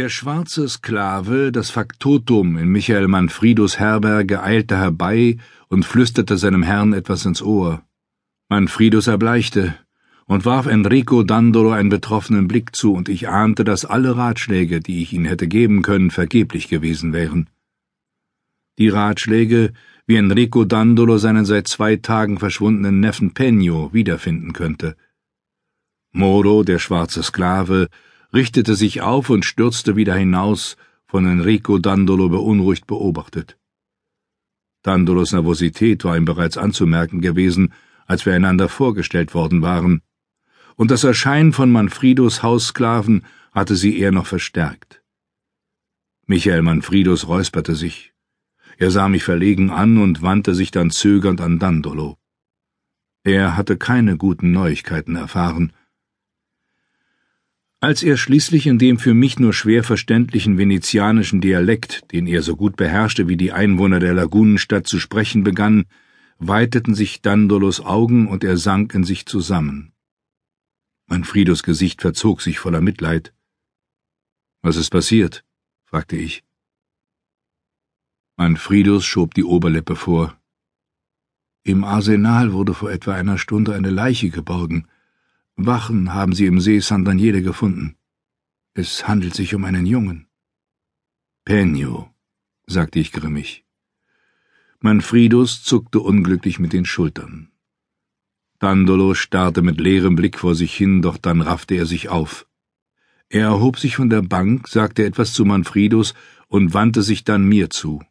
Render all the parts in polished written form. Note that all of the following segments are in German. Der schwarze Sklave, das Faktotum in Michael Manfredos Herberge, eilte herbei und flüsterte seinem Herrn etwas ins Ohr. Manfredos erbleichte und warf Enrico Dandolo einen betroffenen Blick zu, und ich ahnte, dass alle Ratschläge, die ich ihm hätte geben können, vergeblich gewesen wären. Die Ratschläge, wie Enrico Dandolo seinen seit 2 Tagen verschwundenen Neffen Peño wiederfinden könnte. Moro, der schwarze Sklave, richtete sich auf und stürzte wieder hinaus, von Enrico Dandolo beunruhigt beobachtet. Dandolos Nervosität war ihm bereits anzumerken gewesen, als wir einander vorgestellt worden waren, und das Erscheinen von Manfredos Haussklaven hatte sie eher noch verstärkt. Michael Manfredos räusperte sich. Er sah mich verlegen an und wandte sich dann zögernd an Dandolo. Er hatte keine guten Neuigkeiten erfahren. Als er schließlich in dem für mich nur schwer verständlichen venezianischen Dialekt, den er so gut beherrschte wie die Einwohner der Lagunenstadt, zu sprechen begann, weiteten sich Dandolos Augen und er sank in sich zusammen. Manfredos Gesicht verzog sich voller Mitleid. »Was ist passiert?« fragte ich. Manfredos schob die Oberlippe vor. »Im Arsenal wurde vor etwa einer Stunde eine Leiche geborgen. Wachen haben sie im See San Daniele gefunden. Es handelt sich um einen Jungen.« »Peño«, sagte ich grimmig. Manfredos zuckte unglücklich mit den Schultern. Dandolo starrte mit leerem Blick vor sich hin, doch dann raffte er sich auf. Er erhob sich von der Bank, sagte etwas zu Manfredos und wandte sich dann mir zu.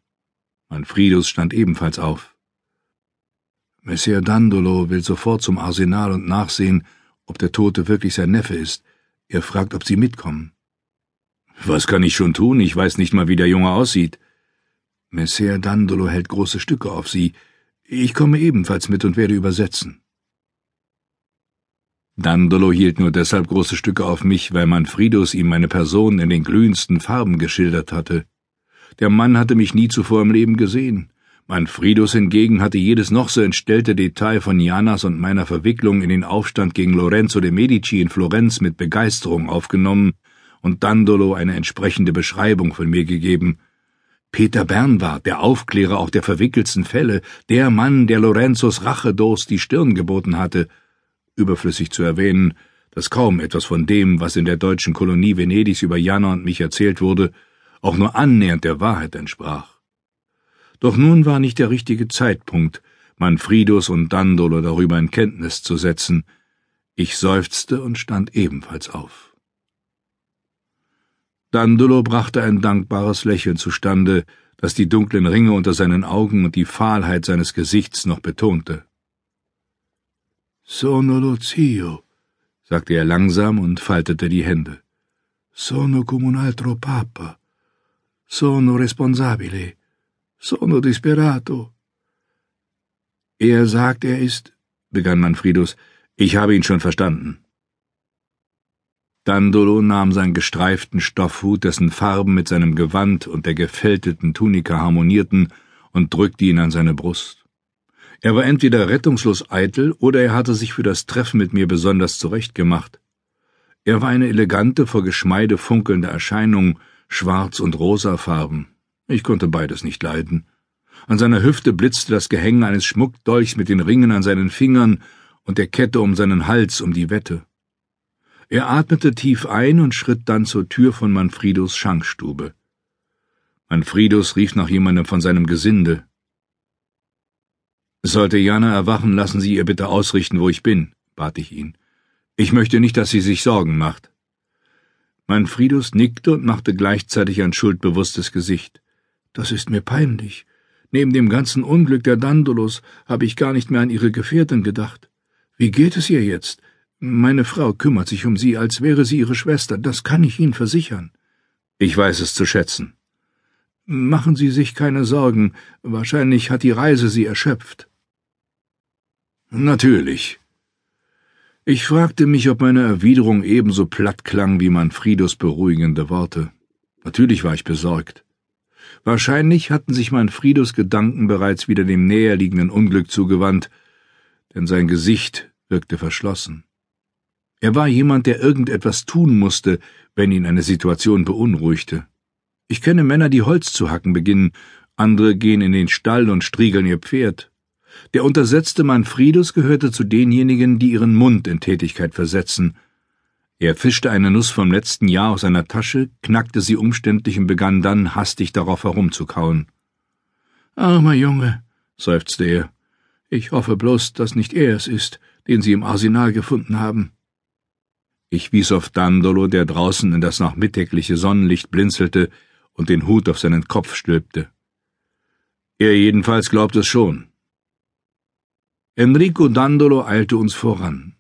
Manfredos stand ebenfalls auf. »Messer Dandolo will sofort zum Arsenal und nachsehen, ob der Tote wirklich sein Neffe ist. Er fragt, ob Sie mitkommen.« »Was kann ich schon tun? Ich weiß nicht mal, wie der Junge aussieht.« »Messer Dandolo hält große Stücke auf Sie. Ich komme ebenfalls mit und werde übersetzen.« Dandolo hielt nur deshalb große Stücke auf mich, weil Manfredos ihm meine Person in den glühendsten Farben geschildert hatte. Der Mann hatte mich nie zuvor im Leben gesehen. Manfredos hingegen hatte jedes noch so entstellte Detail von Janas und meiner Verwicklung in den Aufstand gegen Lorenzo de' Medici in Florenz mit Begeisterung aufgenommen und Dandolo eine entsprechende Beschreibung von mir gegeben. Peter Bernward, der Aufklärer auch der verwickelsten Fälle, der Mann, der Lorenzos Rachedurst die Stirn geboten hatte. Überflüssig zu erwähnen, dass kaum etwas von dem, was in der deutschen Kolonie Venedigs über Jana und mich erzählt wurde, auch nur annähernd der Wahrheit entsprach. Doch nun war nicht der richtige Zeitpunkt, Manfredos und Dandolo darüber in Kenntnis zu setzen. Ich seufzte und stand ebenfalls auf. Dandolo brachte ein dankbares Lächeln zustande, das die dunklen Ringe unter seinen Augen und die Fahlheit seines Gesichts noch betonte. »Sono lo zio«, sagte er langsam und faltete die Hände. »Sono come un altro papa. Sono responsabile. Sono disperato.« »Er sagt, er ist«, begann Manfredos, »ich habe ihn schon verstanden.« Dandolo nahm seinen gestreiften Stoffhut, dessen Farben mit seinem Gewand und der gefältelten Tunika harmonierten, und drückte ihn an seine Brust. Er war entweder rettungslos eitel oder er hatte sich für das Treffen mit mir besonders zurechtgemacht. Er war eine elegante, vor Geschmeide funkelnde Erscheinung, schwarz- und rosafarben. Ich konnte beides nicht leiden. An seiner Hüfte blitzte das Gehänge eines Schmuckdolchs mit den Ringen an seinen Fingern und der Kette um seinen Hals um die Wette. Er atmete tief ein und schritt dann zur Tür von Manfredos Schankstube. Manfredos rief nach jemandem von seinem Gesinde. »Sollte Jana erwachen, lassen Sie ihr bitte ausrichten, wo ich bin«, bat ich ihn. »Ich möchte nicht, dass sie sich Sorgen macht.« Manfredos nickte und machte gleichzeitig ein schuldbewusstes Gesicht. »Das ist mir peinlich. Neben dem ganzen Unglück der Dandolos habe ich gar nicht mehr an ihre Gefährtin gedacht. Wie geht es ihr jetzt? Meine Frau kümmert sich um sie, als wäre sie ihre Schwester. Das kann ich Ihnen versichern.« »Ich weiß es zu schätzen.« »Machen Sie sich keine Sorgen. Wahrscheinlich hat die Reise Sie erschöpft.« »Natürlich.« Ich fragte mich, ob meine Erwiderung ebenso platt klang wie Manfredos beruhigende Worte. Natürlich war ich besorgt. Wahrscheinlich hatten sich Manfredos Gedanken bereits wieder dem näherliegenden Unglück zugewandt, denn sein Gesicht wirkte verschlossen. Er war jemand, der irgendetwas tun musste, wenn ihn eine Situation beunruhigte. Ich kenne Männer, die Holz zu hacken beginnen, andere gehen in den Stall und striegeln ihr Pferd. Der untersetzte Manfredos gehörte zu denjenigen, die ihren Mund in Tätigkeit versetzen. Er fischte eine Nuss vom letzten Jahr aus seiner Tasche, knackte sie umständlich und begann dann, hastig darauf herumzukauen. »Armer Junge«, seufzte er, »ich hoffe bloß, dass nicht er es ist, den Sie im Arsenal gefunden haben.« Ich wies auf Dandolo, der draußen in das nachmittägliche Sonnenlicht blinzelte und den Hut auf seinen Kopf stülpte. »Er jedenfalls glaubt es schon.« Enrico Dandolo eilte uns voran.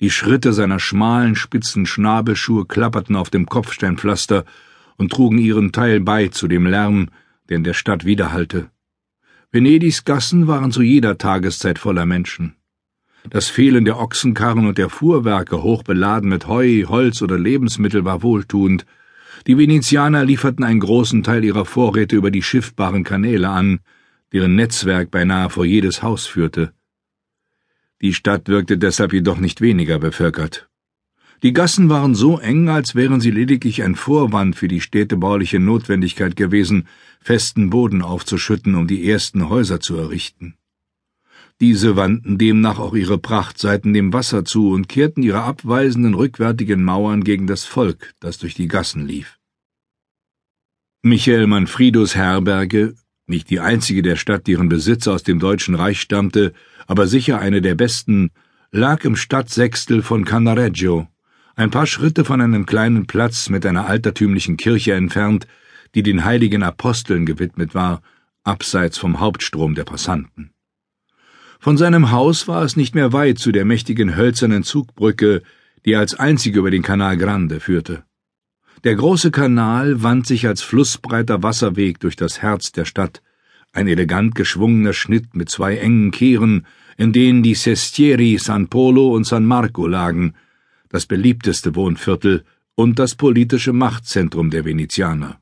Die Schritte seiner schmalen, spitzen Schnabelschuhe klapperten auf dem Kopfsteinpflaster und trugen ihren Teil bei zu dem Lärm, der in der Stadt widerhallte. Venedigs Gassen waren zu jeder Tageszeit voller Menschen. Das Fehlen der Ochsenkarren und der Fuhrwerke, hochbeladen mit Heu, Holz oder Lebensmittel, war wohltuend. Die Venezianer lieferten einen großen Teil ihrer Vorräte über die schiffbaren Kanäle an, deren Netzwerk beinahe vor jedes Haus führte. Die Stadt wirkte deshalb jedoch nicht weniger bevölkert. Die Gassen waren so eng, als wären sie lediglich ein Vorwand für die städtebauliche Notwendigkeit gewesen, festen Boden aufzuschütten, um die ersten Häuser zu errichten. Diese wandten demnach auch ihre Prachtseiten dem Wasser zu und kehrten ihre abweisenden, rückwärtigen Mauern gegen das Volk, das durch die Gassen lief. Michael Manfredos Herberge, nicht die einzige der Stadt, deren Besitzer aus dem Deutschen Reich stammte, aber sicher eine der besten, lag im Stadtsechstel von Cannaregio, ein paar Schritte von einem kleinen Platz mit einer altertümlichen Kirche entfernt, die den heiligen Aposteln gewidmet war, abseits vom Hauptstrom der Passanten. Von seinem Haus war es nicht mehr weit zu der mächtigen hölzernen Zugbrücke, die als einzige über den Canal Grande führte. Der große Kanal wand sich als flussbreiter Wasserweg durch das Herz der Stadt, ein elegant geschwungener Schnitt mit zwei engen Kehren, in denen die Sestieri, San Polo und San Marco lagen, das beliebteste Wohnviertel und das politische Machtzentrum der Venezianer.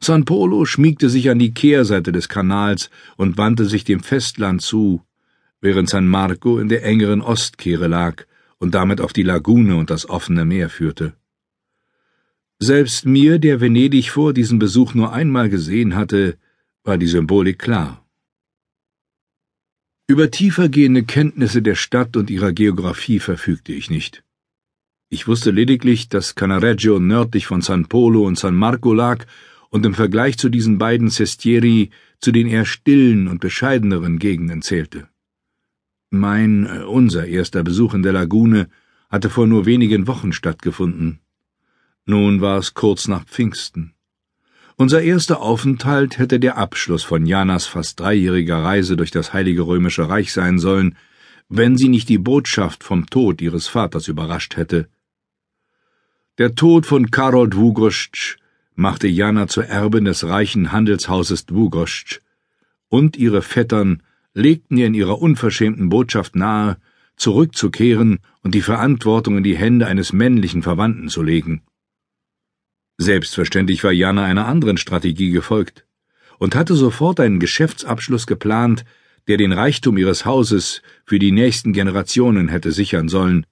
San Polo schmiegte sich an die Kehrseite des Kanals und wandte sich dem Festland zu, während San Marco in der engeren Ostkehre lag und damit auf die Lagune und das offene Meer führte. Selbst mir, der Venedig vor diesem Besuch nur einmal gesehen hatte, war die Symbolik klar. Über tiefergehende Kenntnisse der Stadt und ihrer Geografie verfügte ich nicht. Ich wusste lediglich, dass Cannaregio nördlich von San Polo und San Marco lag und im Vergleich zu diesen beiden Sestieri zu den eher stillen und bescheideneren Gegenden zählte. Unser erster Besuch in der Lagune hatte vor nur wenigen Wochen stattgefunden. Nun war es kurz nach Pfingsten. Unser erster Aufenthalt hätte der Abschluss von Janas fast 3-jähriger Reise durch das Heilige Römische Reich sein sollen, wenn sie nicht die Botschaft vom Tod ihres Vaters überrascht hätte. Der Tod von Karol Dvugoszcz machte Jana zur Erbin des reichen Handelshauses Dvugoszcz, und ihre Vettern legten ihr in ihrer unverschämten Botschaft nahe, zurückzukehren und die Verantwortung in die Hände eines männlichen Verwandten zu legen. Selbstverständlich war Jana einer anderen Strategie gefolgt und hatte sofort einen Geschäftsabschluss geplant, der den Reichtum ihres Hauses für die nächsten Generationen hätte sichern sollen,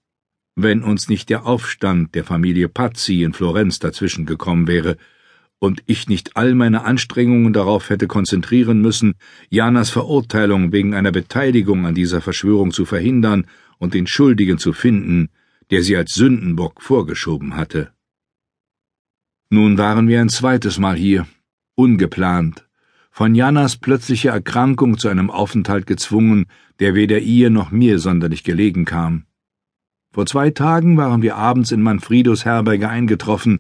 wenn uns nicht der Aufstand der Familie Pazzi in Florenz dazwischen gekommen wäre, und ich nicht all meine Anstrengungen darauf hätte konzentrieren müssen, Janas Verurteilung wegen einer Beteiligung an dieser Verschwörung zu verhindern und den Schuldigen zu finden, der sie als Sündenbock vorgeschoben hatte. Nun waren wir ein zweites Mal hier, ungeplant, von Janas plötzlicher Erkrankung zu einem Aufenthalt gezwungen, der weder ihr noch mir sonderlich gelegen kam. Vor 2 Tagen waren wir abends in Manfredos Herberge eingetroffen,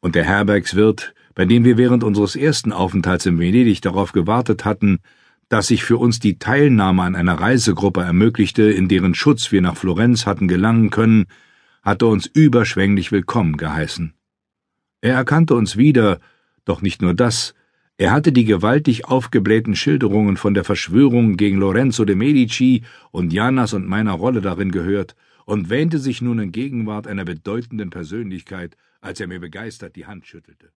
und der Herbergswirt, bei dem wir während unseres ersten Aufenthalts in Venedig darauf gewartet hatten, dass sich für uns die Teilnahme an einer Reisegruppe ermöglichte, in deren Schutz wir nach Florenz hatten gelangen können, hatte uns überschwänglich willkommen geheißen. Er erkannte uns wieder, doch nicht nur das, er hatte die gewaltig aufgeblähten Schilderungen von der Verschwörung gegen Lorenzo de' Medici und Janas und meiner Rolle darin gehört und wähnte sich nun in Gegenwart einer bedeutenden Persönlichkeit, als er mir begeistert die Hand schüttelte.